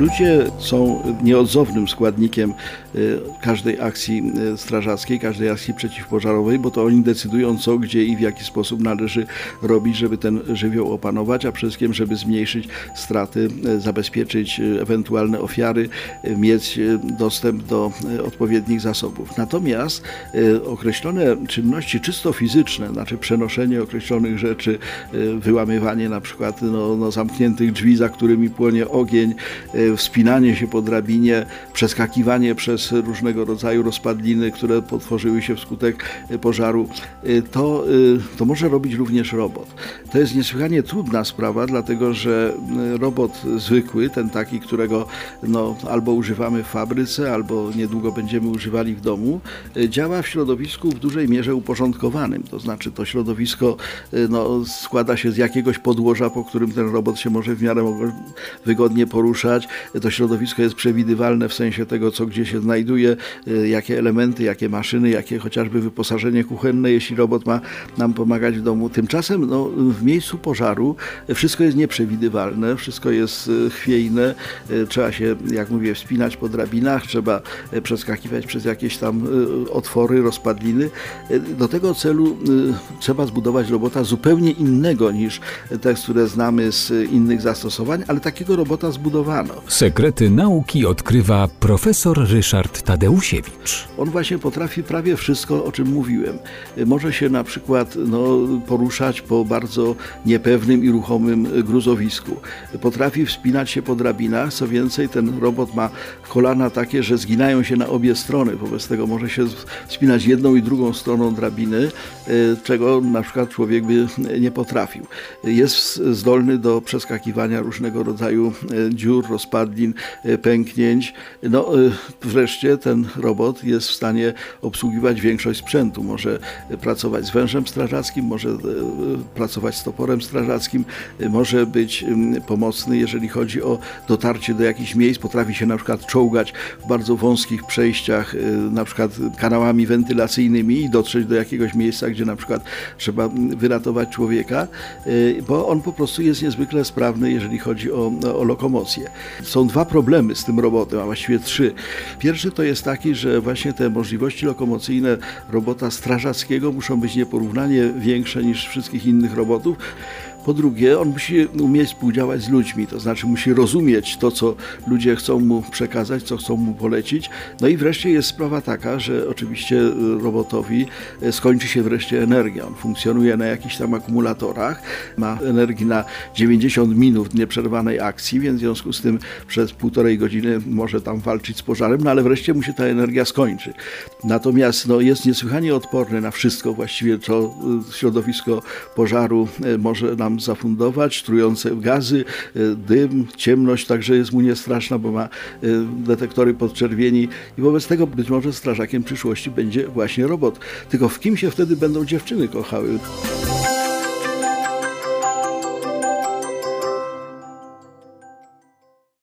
Ludzie są nieodzownym składnikiem każdej akcji strażackiej, każdej akcji przeciwpożarowej, bo to oni decydują, co, gdzie i w jaki sposób należy robić, żeby ten żywioł opanować, a przede wszystkim, żeby zmniejszyć straty, zabezpieczyć ewentualne ofiary, mieć dostęp do odpowiednich zasobów. Natomiast określone czynności czysto fizyczne, znaczy przenoszenie określonych rzeczy, wyłamywanie na przykład zamkniętych drzwi, za którymi płonie ogień, wspinanie się po drabinie, przeskakiwanie przez różnego rodzaju rozpadliny, które potworzyły się wskutek pożaru, to może robić również robot. To jest niesłychanie trudna sprawa, dlatego że robot zwykły, ten taki, którego albo używamy w fabryce, albo niedługo będziemy używali w domu, działa w środowisku w dużej mierze uporządkowanym. To znaczy to środowisko składa się z jakiegoś podłoża, po którym ten robot się może w miarę wygodnie poruszać. To środowisko jest przewidywalne w sensie tego, co gdzie się znajduje, jakie elementy, jakie maszyny, jakie chociażby wyposażenie kuchenne, jeśli robot ma nam pomagać w domu. Tymczasem w miejscu pożaru wszystko jest nieprzewidywalne, wszystko jest chwiejne, trzeba się, jak mówię, wspinać po drabinach, trzeba przeskakiwać przez jakieś tam otwory, rozpadliny. Do tego celu trzeba zbudować robota zupełnie innego niż te, które znamy z innych zastosowań, ale takiego robota zbudowanego. Sekrety nauki odkrywa profesor Ryszard Tadeusiewicz. On właśnie potrafi prawie wszystko, o czym mówiłem. Może się na przykład poruszać po bardzo niepewnym i ruchomym gruzowisku. Potrafi wspinać się po drabinach. Co więcej, ten robot ma kolana takie, że zginają się na obie strony. Wobec tego może się wspinać jedną i drugą stroną drabiny, czego na przykład człowiek by nie potrafił. Jest zdolny do przeskakiwania różnego rodzaju dziur, rozpadlin, pęknięć. Wreszcie ten robot jest w stanie obsługiwać większość sprzętu. Może pracować z wężem strażackim, może pracować z toporem strażackim, może być pomocny, jeżeli chodzi o dotarcie do jakichś miejsc. Potrafi się na przykład czołgać w bardzo wąskich przejściach, na przykład kanałami wentylacyjnymi i dotrzeć do jakiegoś miejsca, gdzie na przykład trzeba wyratować człowieka, bo on po prostu jest niezwykle sprawny, jeżeli chodzi o lokomocję. Są dwa problemy z tym robotem, a właściwie trzy. Pierwszy to jest taki, że właśnie te możliwości lokomocyjne robota strażackiego muszą być nieporównanie większe niż wszystkich innych robotów. Po drugie, on musi umieć współdziałać z ludźmi, to znaczy musi rozumieć to, co ludzie chcą mu przekazać, co chcą mu polecić. I wreszcie jest sprawa taka, że oczywiście robotowi skończy się wreszcie energia. On funkcjonuje na jakichś tam akumulatorach, ma energii na 90 minut nieprzerwanej akcji, więc w związku z tym przez 1,5 godziny może tam walczyć z pożarem, ale wreszcie mu się ta energia skończy. Natomiast jest niesłychanie odporny na wszystko właściwie, co środowisko pożaru może nam zafundować, trujące gazy, dym, ciemność także jest mu niestraszna, bo ma detektory podczerwieni i wobec tego być może strażakiem przyszłości będzie właśnie robot. Tylko w kim się wtedy będą dziewczyny kochały?